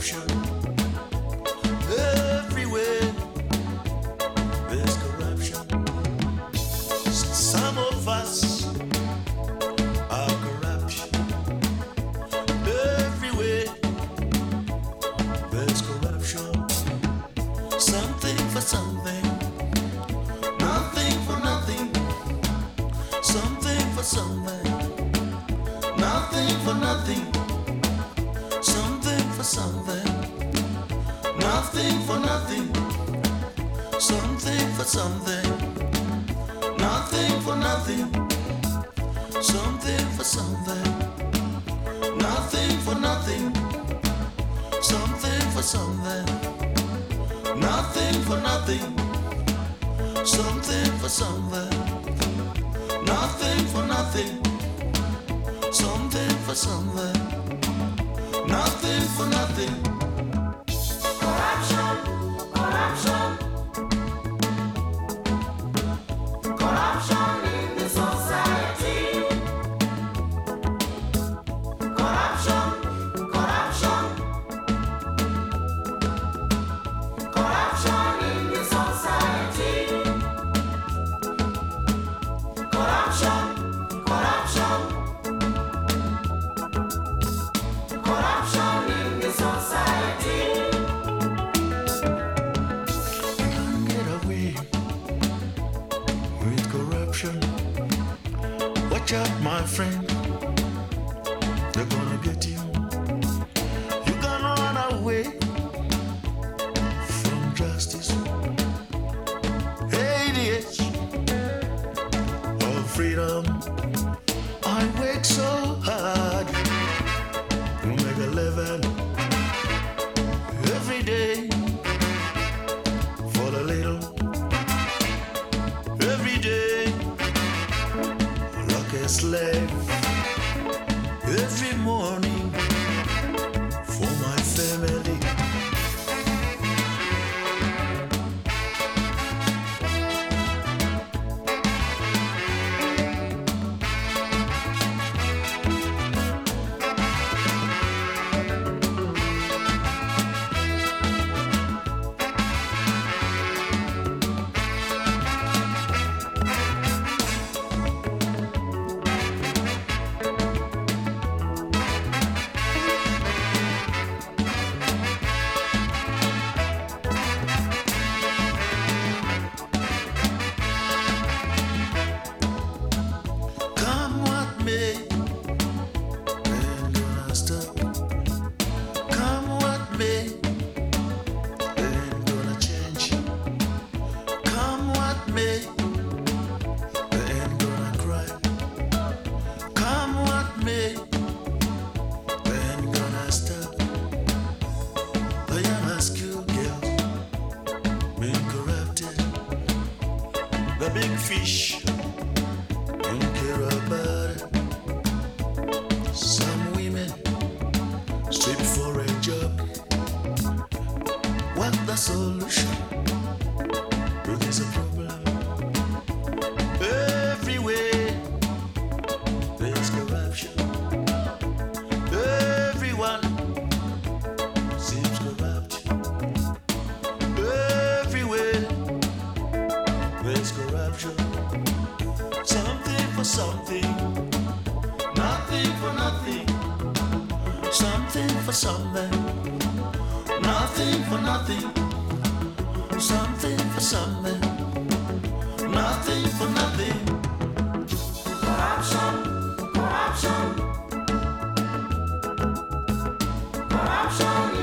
corruption. Everywhere there's corruption. Some of us are corruption. Everywhere there's corruption. Something for something, nothing for nothing. Something for something, nothing for nothing. Something, nothing for nothing, something for something, nothing for nothing, something for something, nothing for nothing, something for something, nothing for nothing, something for something, nothing for nothing, something for something. Nothing for nothing. Corruption, corruption. Corruption in the society. Corruption, corruption. Corruption in the society. Corruption, corruption. Watch out, my friend, they're gonna get you. You can run away from justice. ADH of freedom. I work so hard to make a living every day for a little. Slave every morning for my family. Corruption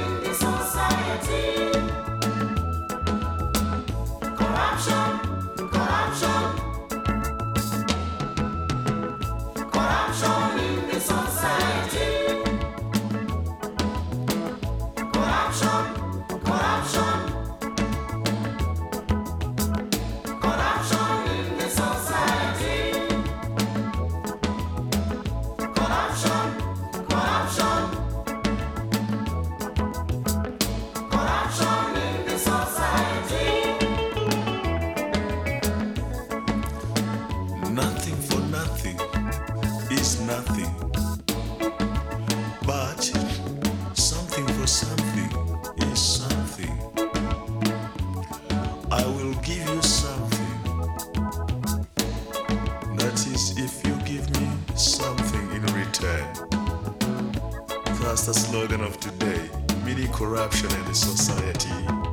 in the society. looking for something is something. I will give you something. That is, if you give me something in return. That's the slogan of today, meaning corruption in the society.